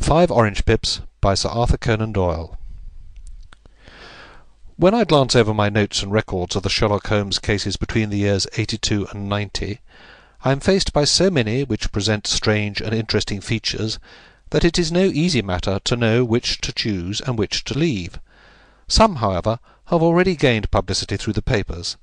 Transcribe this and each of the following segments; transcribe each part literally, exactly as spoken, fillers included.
for Five Orange Pips by Sir Arthur Conan Doyle. When I glance over my notes and records of the Sherlock Holmes cases between the years eighty-two and ninety, I am faced by so many which present strange and interesting features that it is no easy matter to know which to choose and which to leave. Some, however, have already gained publicity through the papers,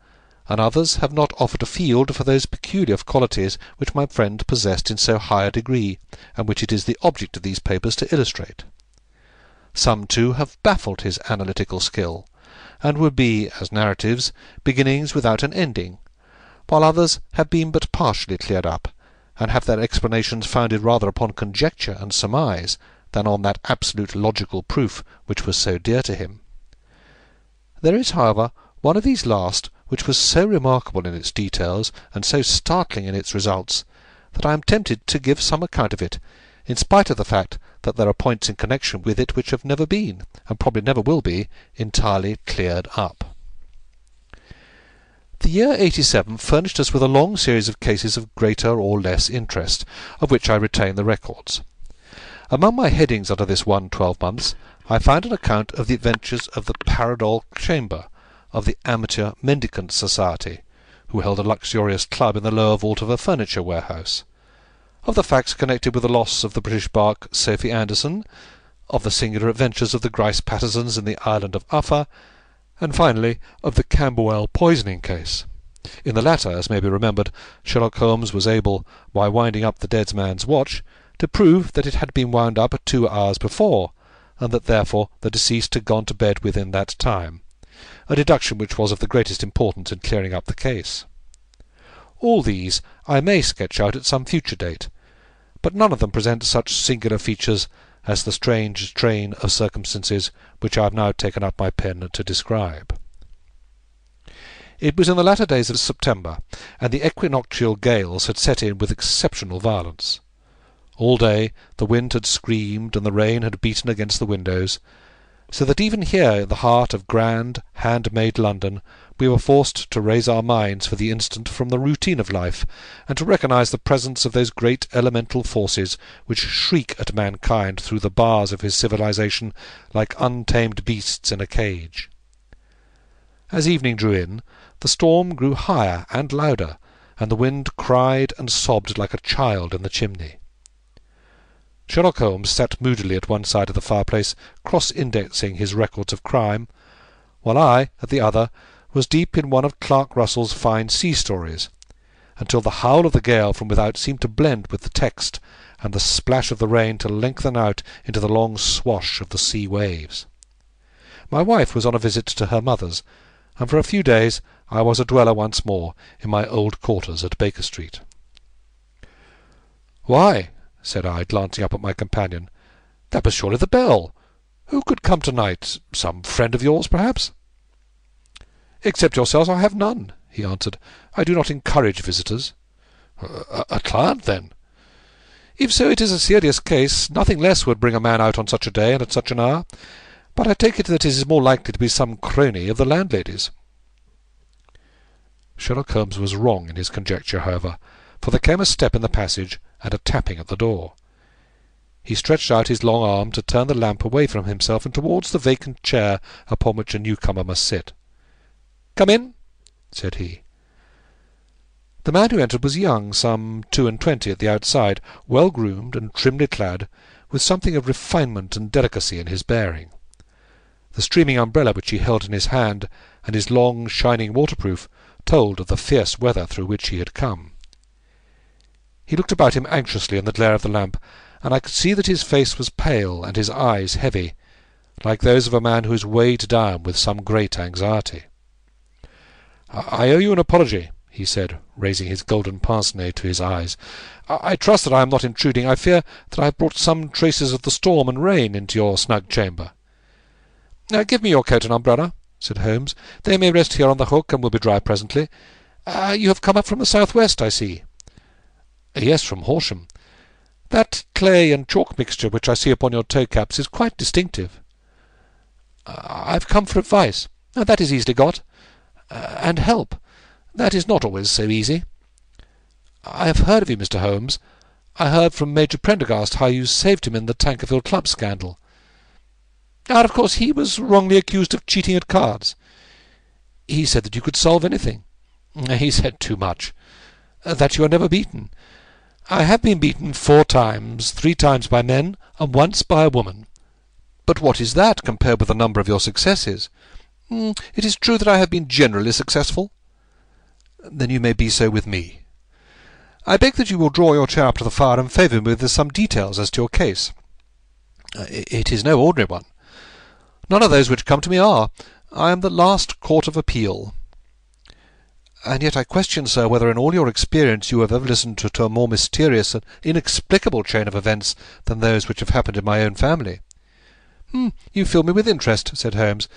and others have not offered a field for those peculiar qualities which my friend possessed in so high a degree, and which it is the object of these papers to illustrate. Some, too, have baffled his analytical skill, and would be, as narratives, beginnings without an ending, while others have been but partially cleared up, and have their explanations founded rather upon conjecture and surmise than on that absolute logical proof which was so dear to him. There is, however, one of these last which was so remarkable in its details and so startling in its results that I am tempted to give some account of it, in spite of the fact that there are points in connection with it which have never been, and probably never will be, entirely cleared up. The year eighty-seven furnished us with a long series of cases of greater or less interest, of which I retain the records. Among my headings under this one twelve months, I found an account of the adventures of the Paradol Chamber, of the Amateur Mendicant Society, who held a luxurious club in the lower vault of a furniture warehouse, of the facts connected with the loss of the British barque Sophie Anderson, of the singular adventures of the Grice Pattersons in the island of Uffa, and finally of the Camberwell poisoning case. In the latter, as may be remembered, Sherlock Holmes was able, by winding up the dead man's watch, to prove that it had been wound up two hours before, and that therefore the deceased had gone to bed within that time, a deduction which was of the greatest importance in clearing up the case. All these I may sketch out at some future date, but none of them present such singular features as the strange train of circumstances which I have now taken up my pen to describe. It was in the latter days of September, and the equinoctial gales had set in with exceptional violence. All day the wind had screamed, and the rain had beaten against the windows, so that even here in the heart of grand, handmade London, we were forced to raise our minds for the instant from the routine of life, and to recognise the presence of those great elemental forces which shriek at mankind through the bars of his civilization like untamed beasts in a cage. As evening drew in, the storm grew higher and louder, and the wind cried and sobbed like a child in the chimney. Sherlock Holmes sat moodily at one side of the fireplace, cross-indexing his records of crime, while I, at the other, was deep in one of Clark Russell's fine sea stories, until the howl of the gale from without seemed to blend with the text, and the splash of the rain to lengthen out into the long swash of the sea waves. My wife was on a visit to her mother's, and for a few days I was a dweller once more in my old quarters at Baker Street. "Why," said I, glancing up at my companion, "that was surely the bell. Who could come to-night? Some friend of yours, perhaps?" "Except yourselves, I have none," he answered. "I do not encourage visitors." A, a client, then?" "If so, it is a serious case. Nothing less would bring a man out on such a day and at such an hour. But I take it that it is more likely to be some crony of the landlady's." Sherlock Holmes was wrong in his conjecture, however, for there came a step in the passage and a tapping at the door. He stretched out his long arm to turn the lamp away from himself and towards the vacant chair upon which a newcomer must sit. "Come in," said he. The man who entered was young, some two-and-twenty at the outside, well-groomed and trimly clad, with something of refinement and delicacy in his bearing. The streaming umbrella which he held in his hand, and his long, shining waterproof, told of the fierce weather through which he had come. He looked about him anxiously in the glare of the lamp, and I could see that his face was pale and his eyes heavy, like those of a man who is weighed down with some great anxiety. "I owe you an apology," he said, raising his golden pince-nez to his eyes. "I, I trust that I am not intruding. I fear that I have brought some traces of the storm and rain into your snug chamber." "Now give me your coat and umbrella," said Holmes. "They may rest here on the hook, and will be dry presently. Uh, you have come up from the southwest, I see." "Yes, from Horsham. That clay and chalk mixture which I see upon your toe-caps is quite distinctive." Uh, "I've come for advice. Now that is easily got. Uh, and help. That is not always so easy." "I have heard of you, Mister Holmes. I heard from Major Prendergast how you saved him in the Tankerville Club scandal. And of course he was wrongly accused of cheating at cards. He said that you could solve anything. He said too much. That you are never beaten. I have been beaten four times, three times by men, and once by a woman. But what is that compared with the number of your successes? Mm, it is true that I have been generally successful. Then you may be so with me. I beg that you will draw your chair up to the fire and favour me with some details as to your case. It is no ordinary one. None of those which come to me are. I am the last court of appeal. And yet I question, sir, whether in all your experience you have ever listened to, to a more mysterious and inexplicable chain of events than those which have happened in my own family. Hmm, you fill me with interest, said Holmes.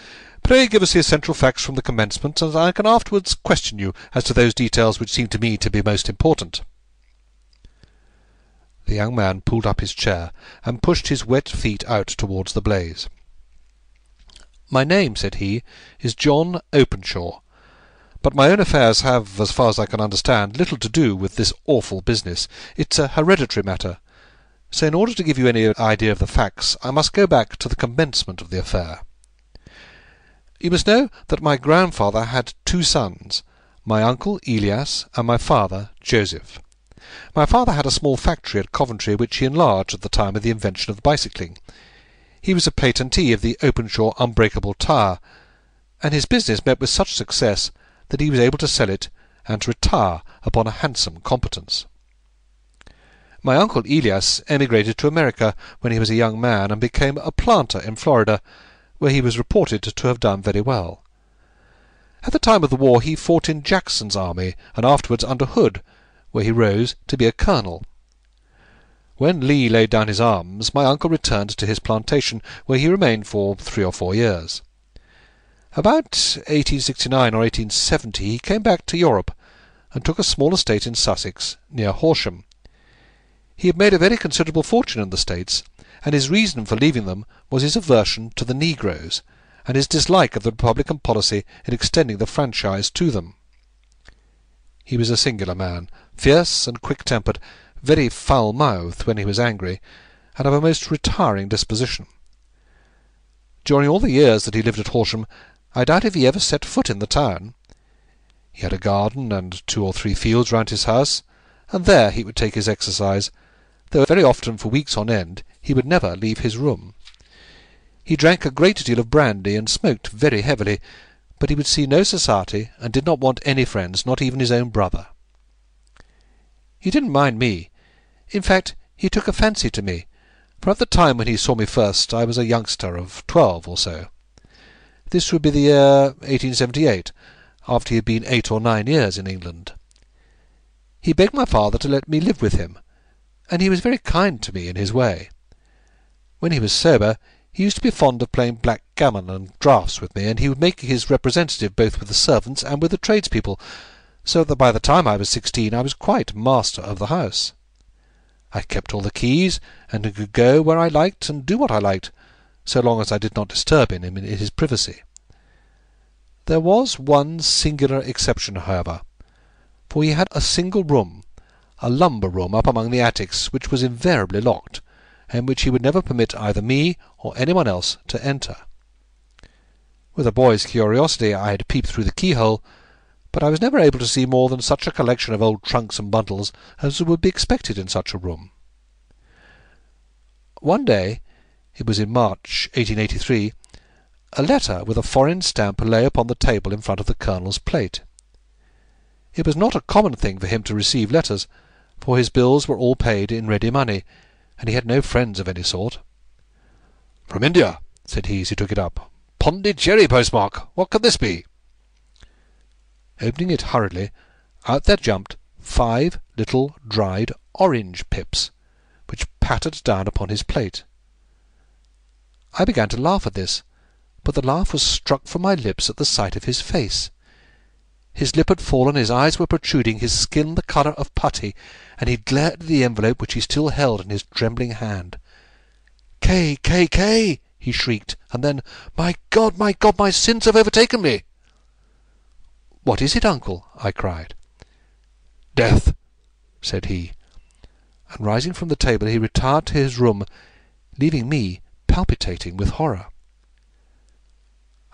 Pray give us the essential facts from the commencement, and I can afterwards question you as to those details which seem to me to be most important. The young man pulled up his chair, and pushed his wet feet out towards the blaze. My name, said he, is John Openshaw, but my own affairs have, as far as I can understand, little to do with this awful business. It's a hereditary matter. So in order to give you any idea of the facts, I must go back to the commencement of the affair. You must know that my grandfather had two sons, my uncle Elias and my father Joseph. My father had a small factory at Coventry which he enlarged at the time of the invention of bicycling. He was a patentee of the Openshaw Unbreakable tire, and his business met with such success that he was able to sell it and to retire upon a handsome competence. My uncle Elias emigrated to America when he was a young man and became a planter in Florida, where he was reported to have done very well. At the time of the war he fought in Jackson's army and afterwards under Hood, where he rose to be a colonel. When Lee laid down his arms, my uncle returned to his plantation, where he remained for three or four years. About eighteen sixty-nine or eighteen seventy he came back to Europe, and took a small estate in Sussex, near Horsham. He had made a very considerable fortune in the States, and his reason for leaving them was his aversion to the negroes, and his dislike of the Republican policy in extending the franchise to them. He was a singular man, fierce and quick-tempered, very foul-mouthed when he was angry, and of a most retiring disposition. During all the years that he lived at Horsham, I doubt if he ever set foot in the town. He had a garden and two or three fields round his house, and there he would take his exercise, though very often for weeks on end he would never leave his room. He drank a great deal of brandy and smoked very heavily, but he would see no society and did not want any friends, not even his own brother. He didn't mind me. In fact, he took a fancy to me, for at the time when he saw me first I was a youngster of twelve or so. This would be the year eighteen seventy-eight, after he had been eight or nine years in England. He begged my father to let me live with him, and he was very kind to me in his way. When he was sober, he used to be fond of playing backgammon and draughts with me, and he would make his representative both with the servants and with the tradespeople, so that by the time I was sixteen I was quite master of the house. I kept all the keys, and could go where I liked and do what I liked, so long as I did not disturb him in his privacy. There was one singular exception, however, for he had a single room, a lumber room up among the attics, which was invariably locked, and which he would never permit either me or anyone else to enter. With a boy's curiosity I had peeped through the keyhole, but I was never able to see more than such a collection of old trunks and bundles as would be expected in such a room. One day, it was in March eighteen eighty-three, a letter with a foreign stamp lay upon the table in front of the colonel's plate. It was not a common thing for him to receive letters, for his bills were all paid in ready money, and he had no friends of any sort. "From India," said he as he took it up. "Pondicherry postmark. What can this be?" Opening it hurriedly, out there jumped five little dried orange pips, which pattered down upon his plate. I began to laugh at this, but the laugh was struck from my lips at the sight of his face. His lip had fallen, his eyes were protruding, his skin the colour of putty, and he glared at the envelope which he still held in his trembling hand. "K, K, K!" he shrieked, and then, "My God, my God, my sins have overtaken me!" "What is it, uncle?" I cried. "Death," said he. and rising from the table he retired to his room, leaving me palpitating with horror.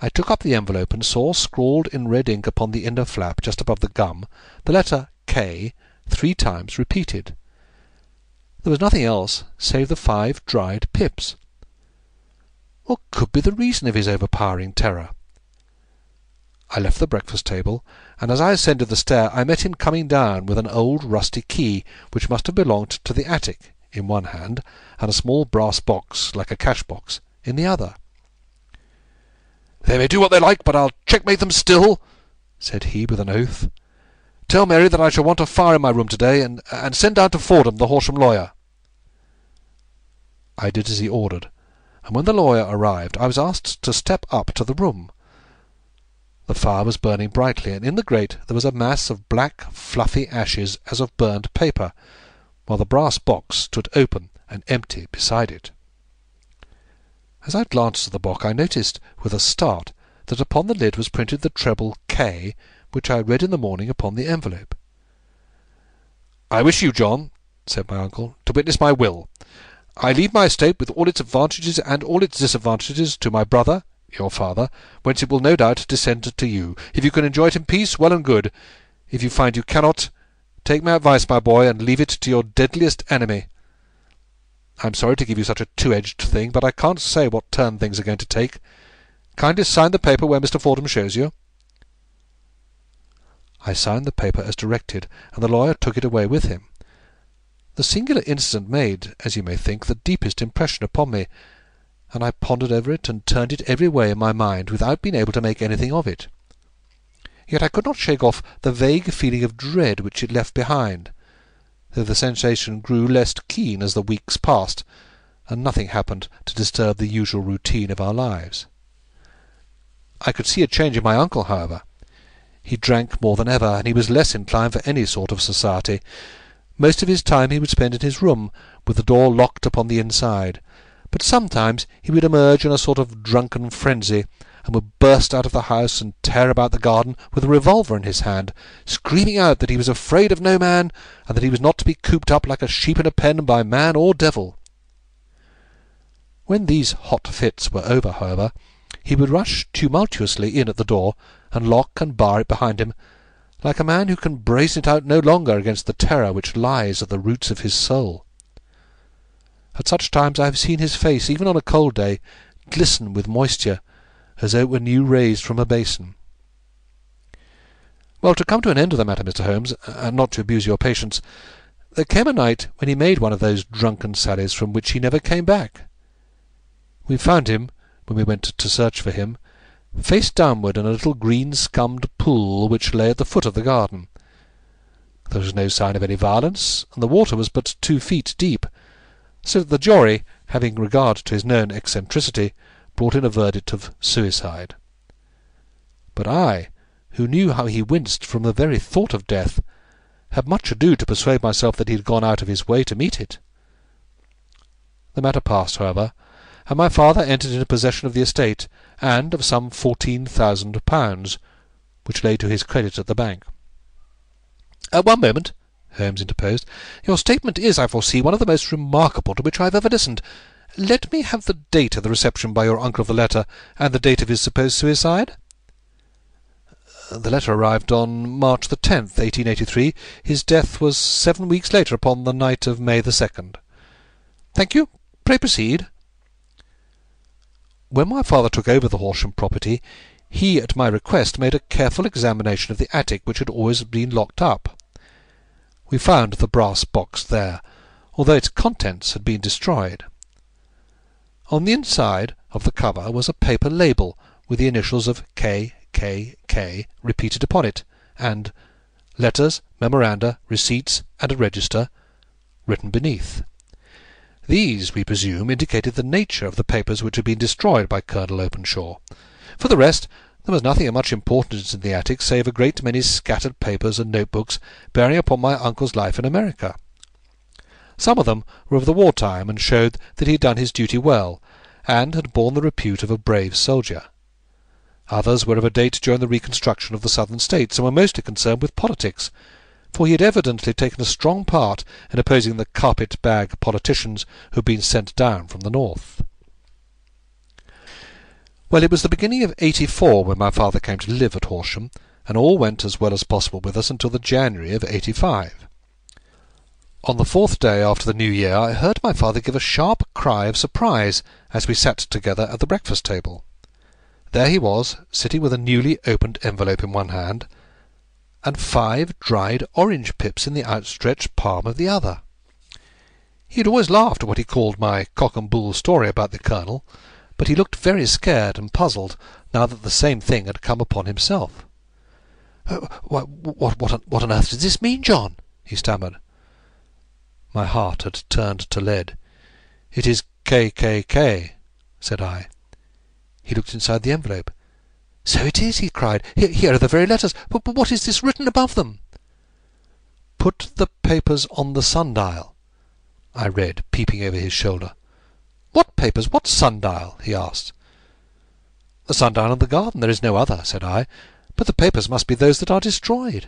I took up the envelope and saw scrawled in red ink upon the inner flap just above the gum the letter K three times repeated. There was nothing else save the five dried pips. What could be the reason of his overpowering terror? I left the breakfast table, and as I ascended the stair I met him coming down with an old rusty key, which must have belonged to the attic, in one hand, and a small brass box, like a cash-box, in the other. "They may do what they like, but I'll checkmate them still," said he with an oath. "Tell Mary that I shall want a fire in my room to-day, and, and send down to Fordham the Horsham lawyer." I did as he ordered, and when the lawyer arrived I was asked to step up to the room. The fire was burning brightly, and in the grate there was a mass of black, fluffy ashes as of burned paper, while the brass box stood open and empty beside it. As I glanced at the box, I noticed, with a start, that upon the lid was printed the treble K, which I read in the morning upon the envelope. "I wish you, John," said my uncle, "to witness my will. I leave my estate, with all its advantages and all its disadvantages, to my brother, your father, whence it will no doubt descend to you. If you can enjoy it in peace, well and good. If you find you cannot, take my advice, my boy, and leave it to your deadliest enemy. I'm sorry to give you such a two-edged thing, but I can't say what turn things are going to take. Kindly sign the paper where Mister Fordham shows you." I signed the paper as directed, and the lawyer took it away with him. The singular incident made, as you may think, the deepest impression upon me, and I pondered over it and turned it every way in my mind without being able to make anything of it. Yet I could not shake off the vague feeling of dread which it left behind, though the sensation grew less keen as the weeks passed, and nothing happened to disturb the usual routine of our lives. I could see a change in my uncle, however. He drank more than ever, and he was less inclined for any sort of society. Most of his time he would spend in his room, with the door locked upon the inside, but sometimes he would emerge in a sort of drunken frenzy, and would burst out of the house and tear about the garden with a revolver in his hand, screaming out that he was afraid of no man, and that he was not to be cooped up like a sheep in a pen by man or devil. When these hot fits were over, however, he would rush tumultuously in at the door, and lock and bar it behind him, like a man who can brazen it out no longer against the terror which lies at the roots of his soul. At such times I have seen his face, even on a cold day, glisten with moisture, as though it were new raised from a basin. Well, to come to an end of the matter, Mister Holmes, and not to abuse your patience, there came a night when he made one of those drunken sallies from which he never came back. We found him, when we went to search for him, face downward in a little green-scummed pool which lay at the foot of the garden. There was no sign of any violence, and the water was but two feet deep, so that the jury, having regard to his known eccentricity, brought in a verdict of suicide. But I, who knew how he winced from the very thought of death, had much ado to persuade myself that he had gone out of his way to meet it. The matter passed, however, and my father entered into possession of the estate, and of some fourteen thousand pounds, which lay to his credit at the bank. "At one moment," Holmes interposed, "your statement is, I foresee, one of the most remarkable to which I have ever listened. Let me have the date of the reception by your uncle of the letter, and the date of his supposed suicide." "The letter arrived on March the tenth, eighteen eighty-three. His death was seven weeks later, upon the night of May the second." "Thank you. Pray proceed." "When my father took over the Horsham property, he, at my request, made a careful examination of the attic, which had always been locked up. We found the brass box there, although its contents had been destroyed. On the inside of the cover was a paper label with the initials of K K K repeated upon it, and letters, memoranda, receipts, and a register written beneath. These, we presume, indicated the nature of the papers which had been destroyed by Colonel Openshaw. For the rest, there was nothing of much importance in the attic save a great many scattered papers and notebooks bearing upon my uncle's life in America. Some of them were of the war-time, and showed that he had done his duty well, and had borne the repute of a brave soldier. Others were of a date during the reconstruction of the Southern States, and were mostly concerned with politics, for he had evidently taken a strong part in opposing the carpet-bag politicians who had been sent down from the north. Well, it was the beginning of eighty-four when my father came to live at Horsham, and all went as well as possible with us until the January of eighty-five. On the fourth day after the new year I heard my father give a sharp cry of surprise as we sat together at the breakfast table. There he was, sitting with a newly opened envelope in one hand, and five dried orange pips in the outstretched palm of the other. He had always laughed at what he called my cock-and-bull story about the colonel, but he looked very scared and puzzled now that the same thing had come upon himself. Oh, what, what, what, what on earth does this mean, John? He stammered. My heart had turned to lead. It is K K K, said I. He looked inside the envelope. So it is, he cried. Here, here are the very letters. But, but what is this written above them? Put the papers on the sundial, I read, peeping over his shoulder. What papers? What sundial? He asked. The sundial in the garden. There is no other, said I. But the papers must be those that are destroyed.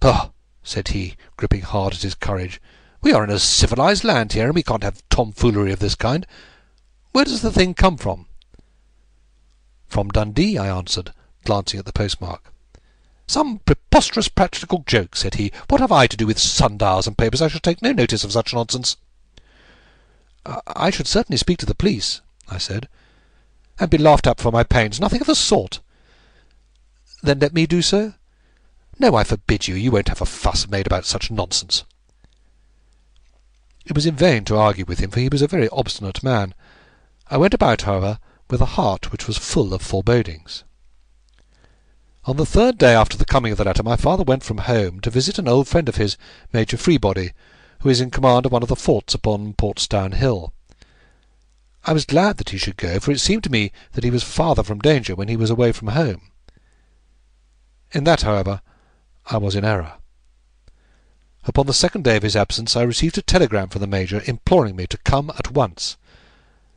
Pah! Said he, gripping hard at his courage. We are in a civilized land here, and we can't have tomfoolery of this kind. Where does the thing come from? From Dundee, I answered, glancing at the postmark. Some preposterous practical joke, said he. What have I to do with sundials and papers? I shall take no notice of such nonsense. I should certainly speak to the police, I said, and be laughed up for my pains. Nothing of the sort. Then let me do so? No, I forbid you. You won't have a fuss made about such nonsense. It was in vain to argue with him, for he was a very obstinate man. I went about, however, with a heart which was full of forebodings. On the third day after the coming of the letter, my father went from home to visit an old friend of his, Major Freebody, who is in command of one of the forts upon Portsdown Hill. I was glad that he should go, for it seemed to me that he was farther from danger when he was away from home. In that, however, I was in error. Upon the second day of his absence I received a telegram from the Major imploring me to come at once.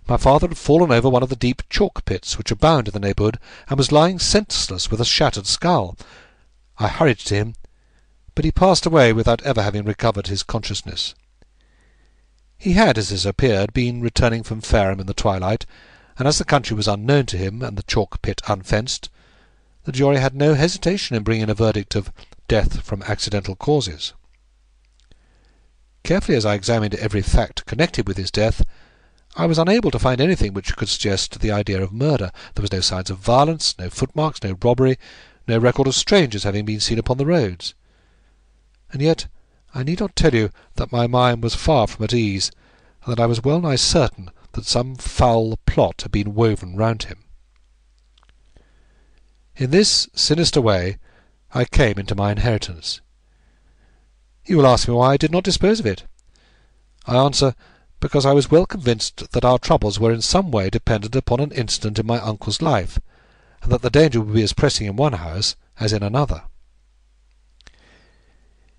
My father had fallen over one of the deep chalk pits which abound in the neighbourhood, and was lying senseless with a shattered skull. I hurried to him, but he passed away without ever having recovered his consciousness. He had, as it appeared, been returning from Fairham in the twilight, and as the country was unknown to him and the chalk pit unfenced, the jury had no hesitation in bringing a verdict of death from accidental causes. Carefully as I examined every fact connected with his death, I was unable to find anything which could suggest the idea of murder. There was no signs of violence, no footmarks, no robbery, no record of strangers having been seen upon the roads. And yet I need not tell you that my mind was far from at ease, and that I was well nigh certain that some foul plot had been woven round him. In this sinister way I came into my inheritance. You will ask me why I did not dispose of it. I answer, because I was well convinced that our troubles were in some way dependent upon an incident in my uncle's life, and that the danger would be as pressing in one house as in another.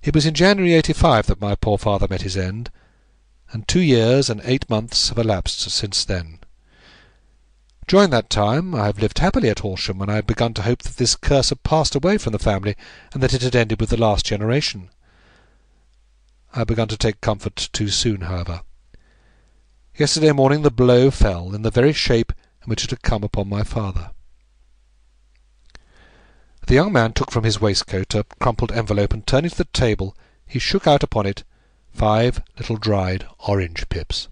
It was in January eighty-five that my poor father met his end, and two years and eight months have elapsed since then. During that time I have lived happily at Horsham, and I had begun to hope that this curse had passed away from the family, and that it had ended with the last generation. I had begun to take comfort too soon, however. Yesterday morning the blow fell in the very shape in which it had come upon my father. The young man took from his waistcoat a crumpled envelope, and turning to the table, he shook out upon it five little dried orange pips.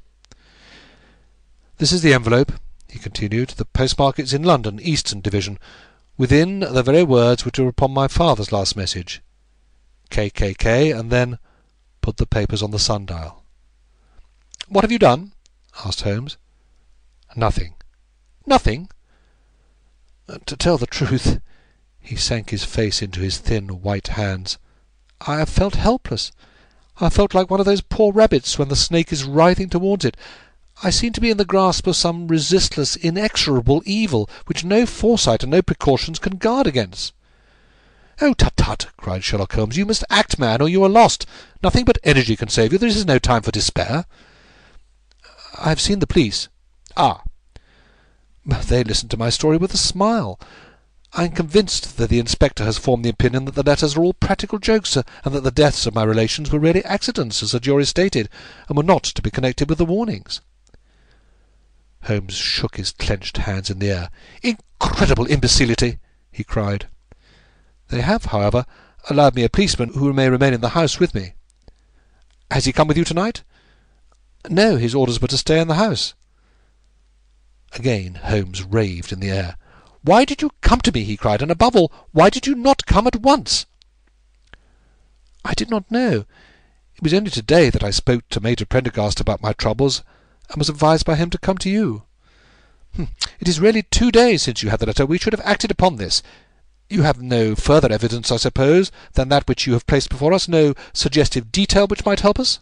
This is the envelope, he continued. The postmark is in London, Eastern Division. Within are the very words which were upon my father's last message. K K K, and then put the papers on the sundial. What have you done? Asked Holmes. Nothing. Nothing? Uh, to tell the truth, he sank his face into his thin white hands. I have felt helpless. I have felt like one of those poor rabbits when the snake is writhing towards it. I seem to be in the grasp of some resistless, inexorable evil which no foresight and no precautions can guard against. Oh, tut-tut, cried Sherlock Holmes. You must act, man, or you are lost. Nothing but energy can save you. There is no time for despair. I have seen the police. Ah! They listened to my story with a smile. I am convinced that the inspector has formed the opinion that the letters are all practical jokes, sir, and that the deaths of my relations were really accidents, as the jury stated, and were not to be connected with the warnings. Holmes shook his clenched hands in the air. Incredible imbecility! He cried. They have, however, allowed me a policeman who may remain in the house with me. Has he come with you tonight? No, his orders were to stay in the house. Again Holmes raved in the air. Why did you come to me? He cried, and above all, why did you not come at once? I did not know. It was only today that I spoke to Major Prendergast about my troubles, and was advised by him to come to you. It is really two days since you had the letter. We should have acted upon this. You have no further evidence, I suppose, than that which you have placed before us, no suggestive detail which might help us?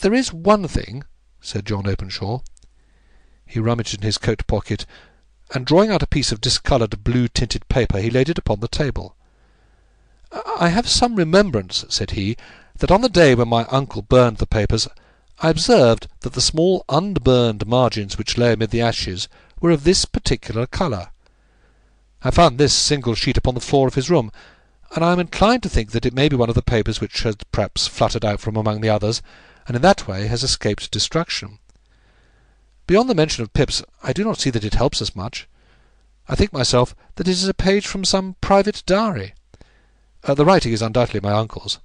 There is one thing, said John Openshaw. He rummaged in his coat pocket, and drawing out a piece of discoloured blue-tinted paper, he laid it upon the table. I have some remembrance, said he, that on the day when my uncle burned the papers, I observed that the small unburned margins which lay amid the ashes were of this particular colour. I found this single sheet upon the floor of his room, and I am inclined to think that it may be one of the papers which has perhaps fluttered out from among the others, and in that way has escaped destruction. Beyond the mention of Pip's, I do not see that it helps us much. I think myself that it is a page from some private diary. Uh, the writing is undoubtedly my uncle's.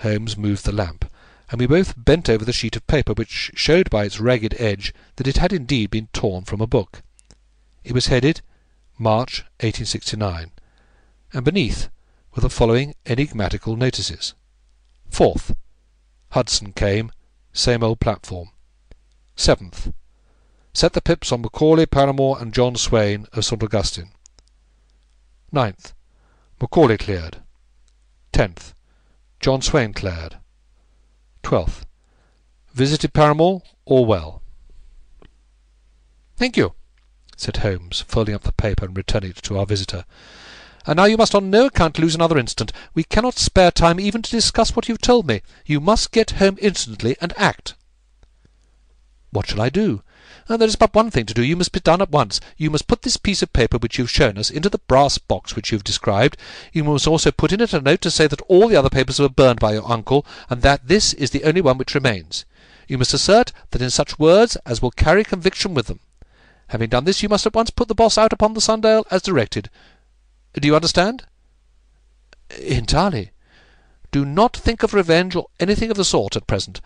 Holmes moved the lamp, and we both bent over the sheet of paper, which showed by its ragged edge that it had indeed been torn from a book. It was headed March eighteen sixty-nine, and beneath were the following enigmatical notices. Fourth, Hudson came, same old platform. Seventh, set the pips on Macaulay, Paramore, and John Swain of Saint Augustine. Ninth, Macaulay cleared. Tenth, John Swain cleared. Twelfth, visited Paramore, all well. Thank you, said Holmes, folding up the paper and returning it to our visitor. And now you must on no account lose another instant. We cannot spare time even to discuss what you've told me. You must get home instantly and act. What shall I do? Oh, there is but one thing to do. You must be done at once. You must put this piece of paper which you've shown us into the brass box which you've described. You must also put in it a note to say that all the other papers were burned by your uncle, and that this is the only one which remains. You must assert that in such words as will carry conviction with them. Having done this, you must at once put the boss out upon the sundial as directed. Do you understand? Entirely. Do not think of revenge or anything of the sort at present.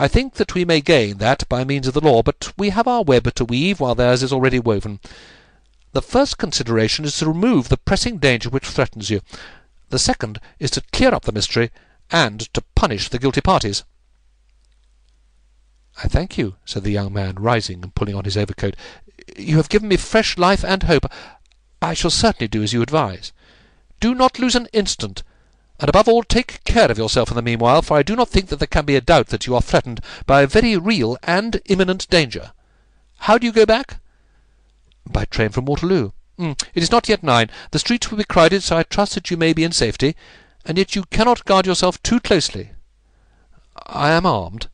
I think that we may gain that by means of the law, but we have our web to weave while theirs is already woven. The first consideration is to remove the pressing danger which threatens you. The second is to clear up the mystery and to punish the guilty parties. I thank you, said the young man, rising and pulling on his overcoat. You have given me fresh life and hope. I shall certainly do as you advise. Do not lose an instant. And above all, take care of yourself in the meanwhile, for I do not think that there can be a doubt that you are threatened by a very real and imminent danger. How do you go back? By train from Waterloo. Mm, it is not yet nine. The streets will be crowded, so I trust that you may be in safety, and yet you cannot guard yourself too closely. I am armed.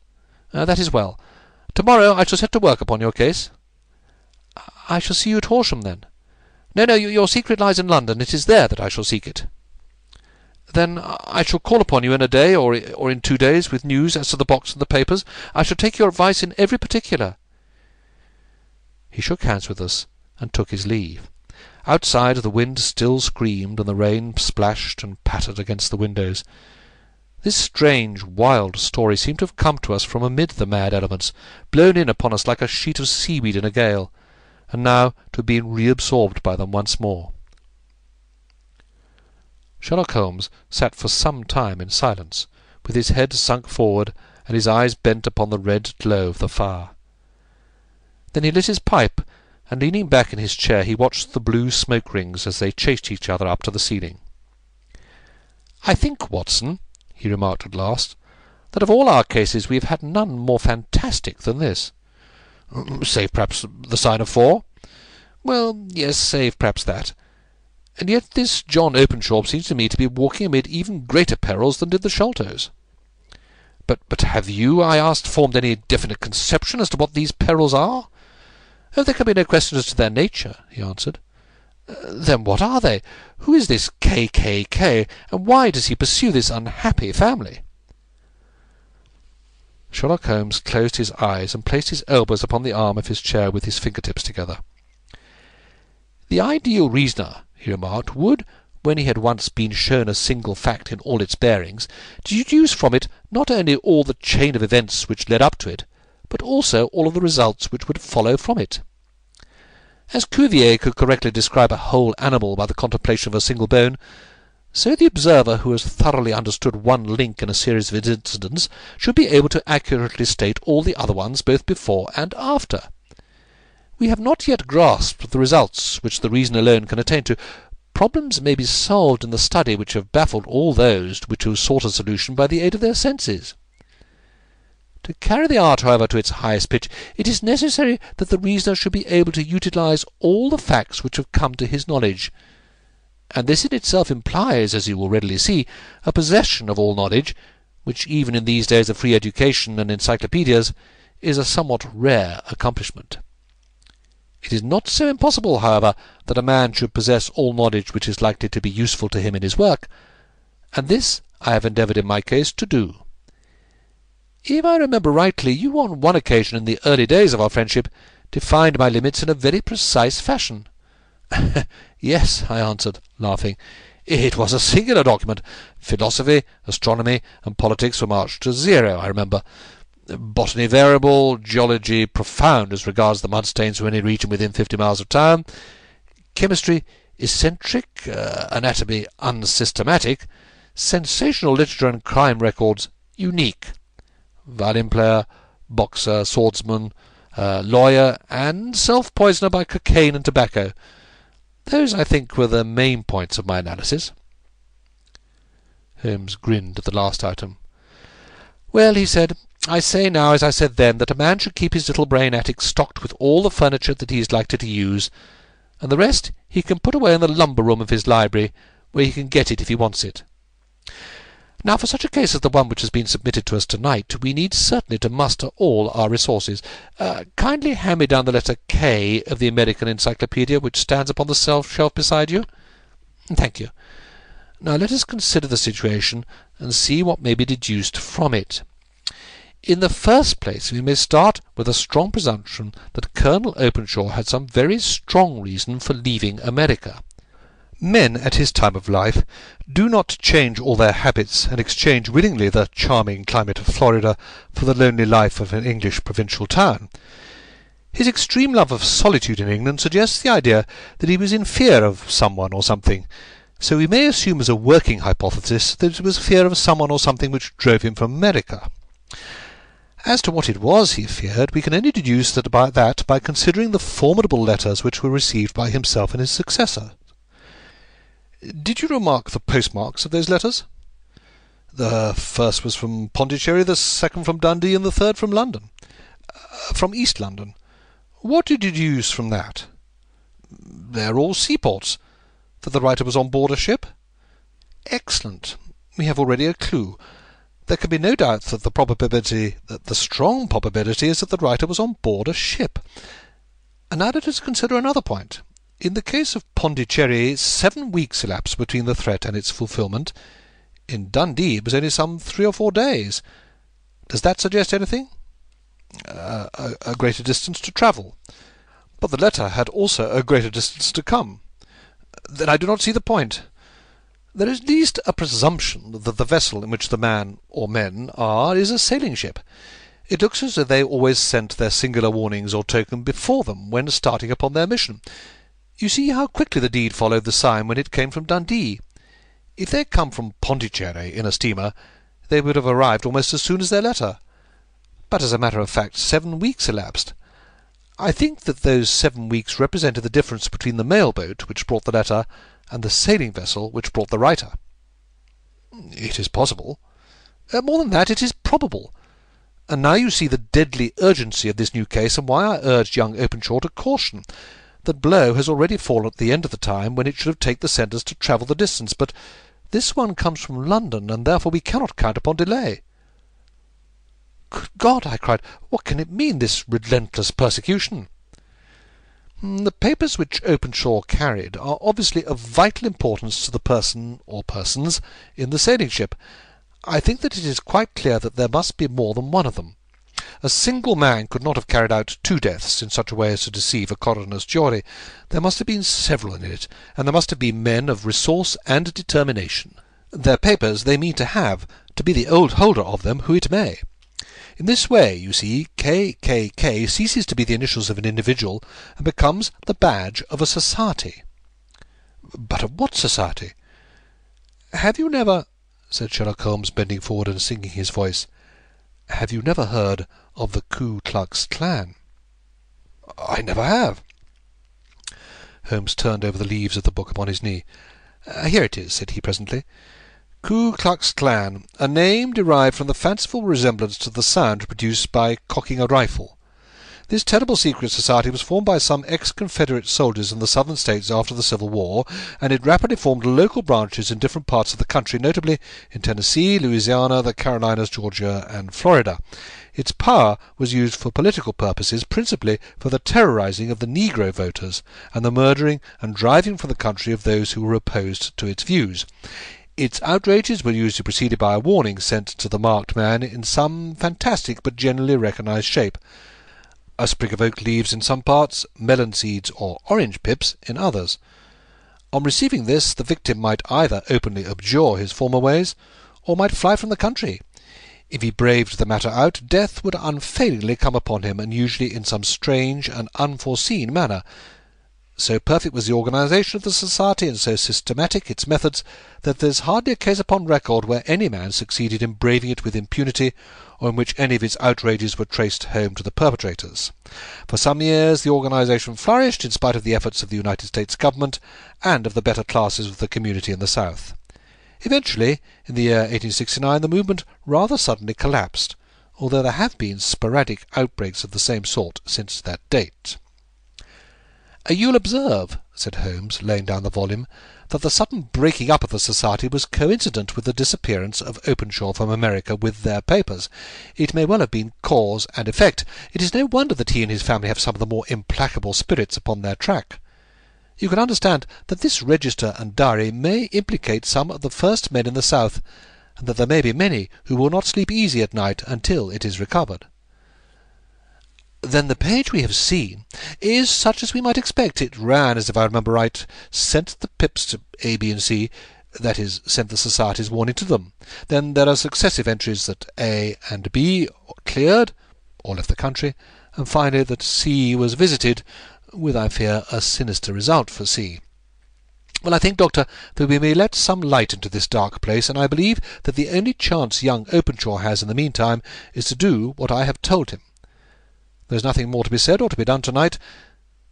Uh, that is well. Tomorrow I shall set to work upon your case. I shall see you at Horsham, then. No, no, your secret lies in London. It is there that I shall seek it. Then I shall call upon you in a day or or in two days with news as to the box and the papers. I shall take your advice in every particular. He shook hands with us and took his leave. Outside the wind still screamed, and the rain splashed and pattered against the windows. This strange, wild story seemed to have come to us from amid the mad elements, blown in upon us like a sheet of seaweed in a gale, and now to have been reabsorbed by them once more. Sherlock Holmes sat for some time in silence, with his head sunk forward and his eyes bent upon the red glow of the fire. Then he lit his pipe, and leaning back in his chair he watched the blue smoke rings as they chased each other up to the ceiling. "I think, Watson," he remarked at last, "that of all our cases we have had none more fantastic than this." "Save perhaps the sign of four?" "Well, yes, save perhaps that. And yet this John Openshaw seems to me to be walking amid even greater perils than did the Sholtos." But but have you, I asked, formed any definite conception as to what these perils are? "Oh, there can be no question as to their nature," he answered. "Then what are they? Who is this K K K, and why does he pursue this unhappy family?" Sherlock Holmes closed his eyes and placed his elbows upon the arm of his chair with his fingertips together. "The ideal reasoner," he remarked, "would, when he had once been shown a single fact in all its bearings, deduce from it not only all the chain of events which led up to it, but also all of the results which would follow from it. As Cuvier could correctly describe a whole animal by the contemplation of a single bone, so the observer who has thoroughly understood one link in a series of incidents should be able to accurately state all the other ones both before and after. We have not yet grasped the results which the reason alone can attain to. Problems may be solved in the study which have baffled all those which have sought a solution by the aid of their senses. To carry the art, however, to its highest pitch, it is necessary that the reasoner should be able to utilize all the facts which have come to his knowledge, and this in itself implies, as you will readily see, a possession of all knowledge, which even in these days of free education and encyclopedias is a somewhat rare accomplishment. It is not so impossible, however, that a man should possess all knowledge which is likely to be useful to him in his work, and this I have endeavoured in my case to do. If I remember rightly, you on one occasion in the early days of our friendship defined my limits in a very precise fashion." "Yes," I answered, laughing, "it was a singular document. Philosophy, astronomy, and politics were marched to zero, I remember. Botany variable, geology profound as regards the mudstains from any region within fifty miles of town, chemistry eccentric, uh, anatomy unsystematic, sensational literature and crime records unique, violin player, boxer, swordsman, uh, lawyer, and self-poisoner by cocaine and tobacco. Those, I think, were the main points of my analysis." Holmes grinned at the last item. "Well," he said, "I say now, as I said then, that a man should keep his little brain attic stocked with all the furniture that he is likely to use, and the rest he can put away in the lumber room of his library, where he can get it if he wants it. Now, for such a case as the one which has been submitted to us tonight, we need certainly to muster all our resources. Uh, kindly hand me down the letter K of the American Encyclopedia, which stands upon the shelf beside you. Thank you. Now let us consider the situation, and see what may be deduced from it. In the first place, we may start with a strong presumption that Colonel Openshaw had some very strong reason for leaving America. Men at his time of life do not change all their habits and exchange willingly the charming climate of Florida for the lonely life of an English provincial town. His extreme love of solitude in England suggests the idea that he was in fear of someone or something, so we may assume as a working hypothesis that it was fear of someone or something which drove him from America. As to what it was he feared, we can only deduce that by, that by considering the formidable letters which were received by himself and his successor. Did you remark the postmarks of those letters? The first was from Pondicherry, the second from Dundee, and the third from London. Uh, from East London. What did you deduce from that? They're all seaports. That the writer was on board a ship? Excellent. We have already a clue. There can be no doubt that the probability, that the strong probability, is that the writer was on board a ship. And now let us consider another point. In the case of Pondicherry, seven weeks elapsed between the threat and its fulfilment. In Dundee it was only some three or four days. Does that suggest anything? Uh, a, a greater distance to travel. But the letter had also a greater distance to come. Then I do not see the point. There is at least a presumption that the vessel in which the man or men are is a sailing ship. It looks as though they always sent their singular warnings or token before them when starting upon their mission. You see how quickly the deed followed the sign when it came from Dundee. If they had come from Pondicherry in a steamer, they would have arrived almost as soon as their letter. But as a matter of fact, seven weeks elapsed. I think that those seven weeks represented the difference between the mail boat which brought the letter and the sailing vessel which brought the writer. It is possible. Uh, more than that, it is probable. And now you see the deadly urgency of this new case, and why I urged young Openshaw to caution. The blow has already fallen at the end of the time when it should have taken the senders to travel the distance, but this one comes from London, and therefore we cannot count upon delay. Good God, I cried, what can it mean, this relentless persecution? The papers which Openshaw carried are obviously of vital importance to the person or persons in the sailing ship. I think that it is quite clear that there must be more than one of them. A single man could not have carried out two deaths in such a way as to deceive a coroner's jury. There must have been several in it, and there must have been men of resource and determination. Their papers they mean to have, to be the old holder of them who it may. In this way, you see, K K K ceases to be the initials of an individual, and becomes the badge of a society. But of what society? Have you never, said Sherlock Holmes, bending forward and sinking his voice, have you never heard of the Ku Klux Klan? I never have. Holmes turned over the leaves of the book upon his knee. Uh, here it is, said he presently. Ku Klux Klan, a name derived from the fanciful resemblance to the sound produced by cocking a rifle. This terrible secret society was formed by some ex-Confederate soldiers in the southern states after the Civil War, and it rapidly formed local branches in different parts of the country, notably in Tennessee, Louisiana, the Carolinas, Georgia, and Florida. Its power was used for political purposes, principally for the terrorizing of the Negro voters, and the murdering and driving from the country of those who were opposed to its views. Its outrages were usually preceded by a warning sent to the marked man in some fantastic but generally recognized shape. A sprig of oak leaves in some parts, melon seeds or orange pips in others. On receiving this, the victim might either openly abjure his former ways, or might fly from the country. If he braved the matter out, death would unfailingly come upon him, and usually in some strange and unforeseen manner. So perfect was the organization of the society, and so systematic its methods, that there is hardly a case upon record where any man succeeded in braving it with impunity, or in which any of its outrages were traced home to the perpetrators. For some years the organization flourished in spite of the efforts of the United States government and of the better classes of the community in the South. Eventually, in the year eighteen sixty-nine, the movement rather suddenly collapsed, although there have been sporadic outbreaks of the same sort since that date. "'You'll observe,' said Holmes, laying down the volume, "'that the sudden breaking up of the society was coincident with the disappearance of Openshaw from America with their papers. It may well have been cause and effect. It is no wonder that he and his family have some of the more implacable spirits upon their track. You can understand that this register and diary may implicate some of the first men in the South, and that there may be many who will not sleep easy at night until it is recovered.' Then the page we have seen is such as we might expect. It ran, as if I remember right, sent the pips to A, B, and C, that is, sent the society's warning to them. Then there are successive entries that A and B cleared, or left the country, and finally that C was visited, with, I fear, a sinister result for C. Well, I think, Doctor, that we may let some light into this dark place, and I believe that the only chance young Openshaw has in the meantime is to do what I have told him. There's nothing more to be said or to be done to-night,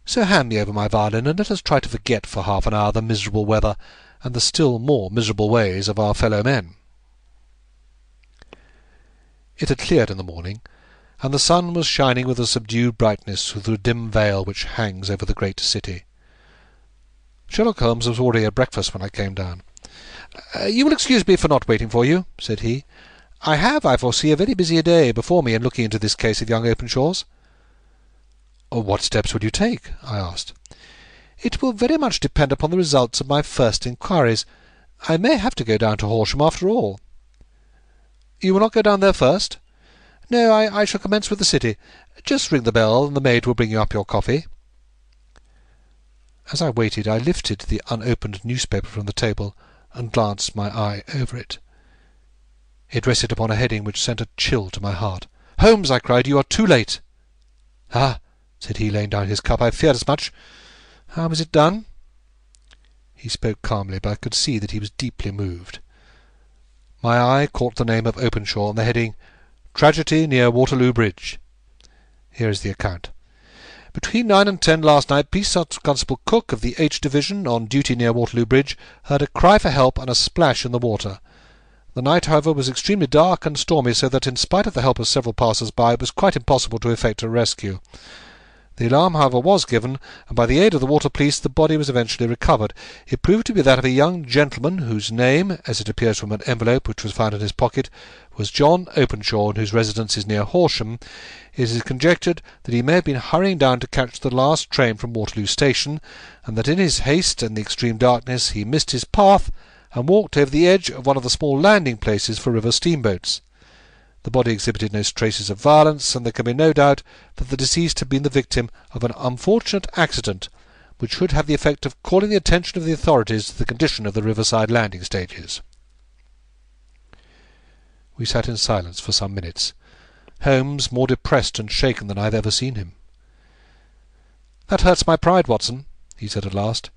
so hand me over my violin, and let us try to forget for half an hour the miserable weather and the still more miserable ways of our fellow men. It had cleared in the morning, and the sun was shining with a subdued brightness through the dim veil which hangs over the great city. Sherlock Holmes was already at breakfast when I came down. Uh, "'You will excuse me for not waiting for you,' said he. "'I have, I foresee, a very busy day before me in looking into this case of young Openshaw's.' "'What steps would you take?' I asked. "'It will very much depend upon the results of my first inquiries. I may have to go down to Horsham after all.' "'You will not go down there first?' "'No, I, I shall commence with the city. Just ring the bell, and the maid will bring you up your coffee.' As I waited, I lifted the unopened newspaper from the table and glanced my eye over it. It rested upon a heading which sent a chill to my heart. "'Holmes,' I cried, "'you are too late!' "'Ah!' said he, laying down his cup. "'I feared as much. How was it done?' He spoke calmly, but I could see that he was deeply moved. My eye caught the name of Openshaw and the heading, "'Tragedy near Waterloo Bridge.' Here is the account. Between nine and ten last night, Police Constable Cook of the H Division, on duty near Waterloo Bridge, heard a cry for help and a splash in the water. The night, however, was extremely dark and stormy, so that in spite of the help of several passers-by, it was quite impossible to effect a rescue. The alarm, however, was given, and by the aid of the water police the body was eventually recovered. It proved to be that of a young gentleman whose name, as it appears from an envelope which was found in his pocket, was John Openshaw, and whose residence is near Horsham. It is conjectured that he may have been hurrying down to catch the last train from Waterloo Station, and that in his haste and the extreme darkness he missed his path and walked over the edge of one of the small landing-places for river steamboats. The body exhibited no traces of violence, and there can be no doubt that the deceased had been the victim of an unfortunate accident, which should have the effect of calling the attention of the authorities to the condition of the riverside landing stages. We sat in silence for some minutes, Holmes more depressed and shaken than I have ever seen him. "That hurts my pride, Watson," he said at last.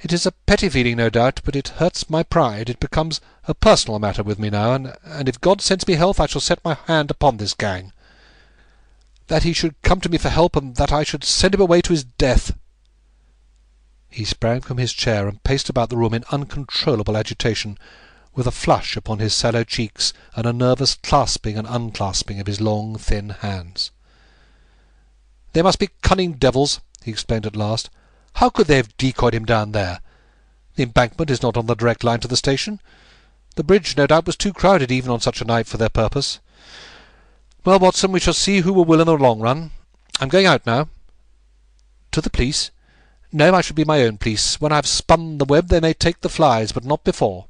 "It is a petty feeling, no doubt, but it hurts my pride. It becomes a personal matter with me now, and, and if God sends me health I shall set my hand upon this gang. That he should come to me for help, and that I should send him away to his death." He sprang from his chair and paced about the room in uncontrollable agitation, with a flush upon his sallow cheeks and a nervous clasping and unclasping of his long, thin hands. "They must be cunning devils," he exclaimed at last. "How could they have decoyed him down there? The embankment is not on the direct line to the station. The bridge, no doubt, was too crowded even on such a night for their purpose. Well, Watson, we shall see who will will in the long run. I'm going out now." "To the police?" "No, I shall be my own police. When I have spun the web they may take the flies, but not before."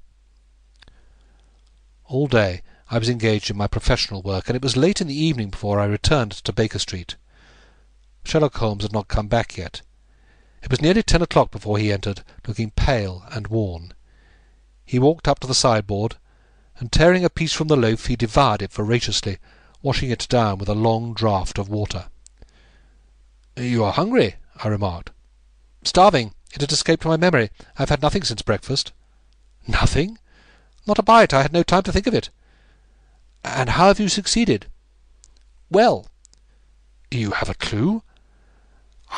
All day I was engaged in my professional work, and it was late in the evening before I returned to Baker Street. Sherlock Holmes had not come back yet. It was nearly ten o'clock before he entered, looking pale and worn. He walked up to the sideboard, and tearing a piece from the loaf he devoured it voraciously, washing it down with a long draught of water. "You are hungry," I remarked. "Starving. It had escaped my memory. I have had nothing since breakfast." "Nothing?" "Not a bite. I had no time to think of it." "And how have you succeeded?" "Well." "You have a clue?"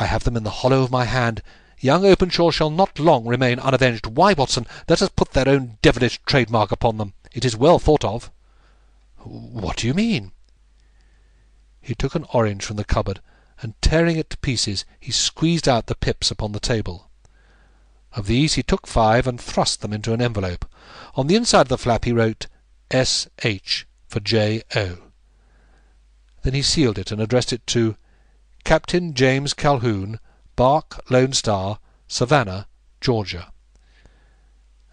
"I have them in the hollow of my hand. Young Openshaw shall not long remain unavenged. Why, Watson, let us put their own devilish trademark upon them. It is well thought of." "What do you mean?" He took an orange from the cupboard, and tearing it to pieces, he squeezed out the pips upon the table. Of these he took five and thrust them into an envelope. On the inside of the flap he wrote S H for J O. Then he sealed it and addressed it to Captain James Calhoun, Bark, Lone Star, Savannah, Georgia.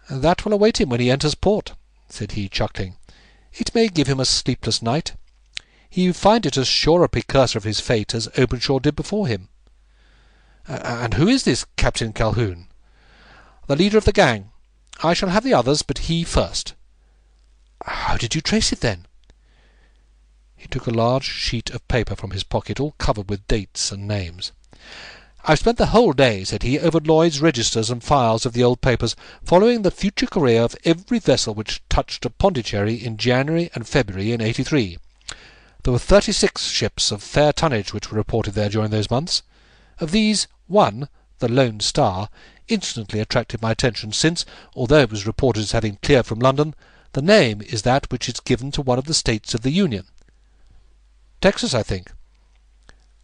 "That will await him when he enters port," said he, chuckling. "It may give him a sleepless night. He will find it as sure a precursor of his fate as Openshaw did before him." "And who is this Captain Calhoun?" "The leader of the gang. I shall have the others, but he first." "How did you trace it, then?" He took a large sheet of paper from his pocket, all covered with dates and names. "I've spent the whole day," said he, "over Lloyd's registers and files of the old papers, following the future career of every vessel which touched at Pondicherry in January and February in eighty-three. There were thirty-six ships of fair tonnage which were reported there during those months. Of these, one, the Lone Star, instantly attracted my attention, since, although it was reported as having cleared from London, the name is that which is given to one of the states of the Union. Texas, I think.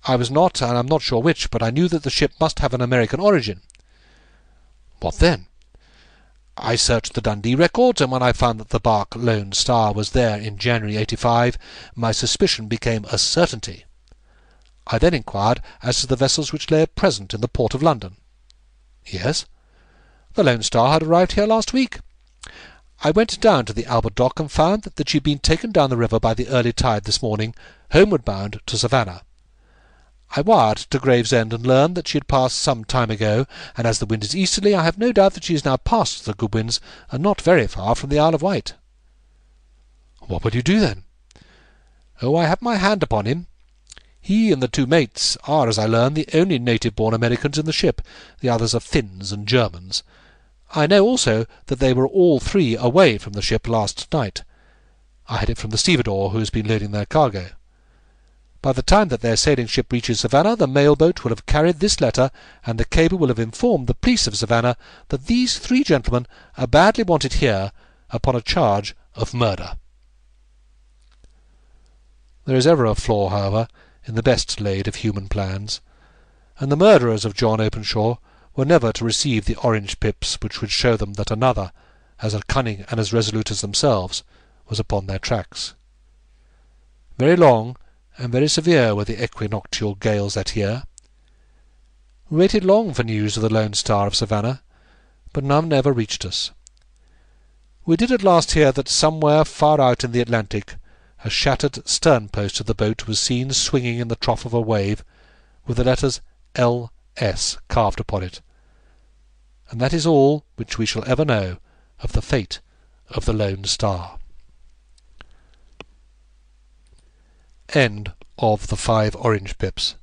I was not, and I'm not sure which, but I knew that the ship must have an American origin." "What then?" "I searched the Dundee records, and when I found that the bark Lone Star was there in January eighty-five, my suspicion became a certainty. I then inquired as to the vessels which lay at present in the port of London." "Yes?" "The Lone Star had arrived here last week. I went down to the Albert Dock and found that she had been taken down the river by the early tide this morning, homeward bound to Savannah. I wired to Gravesend and learned that she had passed some time ago, and as the wind is easterly, I have no doubt that she is now past the Goodwins, and not very far from the Isle of Wight." "What would you do, then?" "Oh, I have my hand upon him. He and the two mates are, as I learn, the only native-born Americans in the ship. The others are Finns and Germans. I know also that they were all three away from the ship last night. I had it from the stevedore who has been loading their cargo. By the time that their sailing ship reaches Savannah, the mail boat will have carried this letter, and the cable will have informed the police of Savannah that these three gentlemen are badly wanted here upon a charge of murder." There is ever a flaw, however, in the best laid of human plans, and the murderers of John Openshaw were never to receive the orange pips which would show them that another, as cunning and as resolute as themselves, was upon their tracks. Very long and very severe were the equinoctial gales that year. We waited long for news of the Lone Star of Savannah, but none ever reached us. We did at last hear that somewhere far out in the Atlantic a shattered stern-post of the boat was seen swinging in the trough of a wave, with the letters L S carved upon it. And that is all which we shall ever know of the fate of the Lone Star. End of the Five Orange Pips.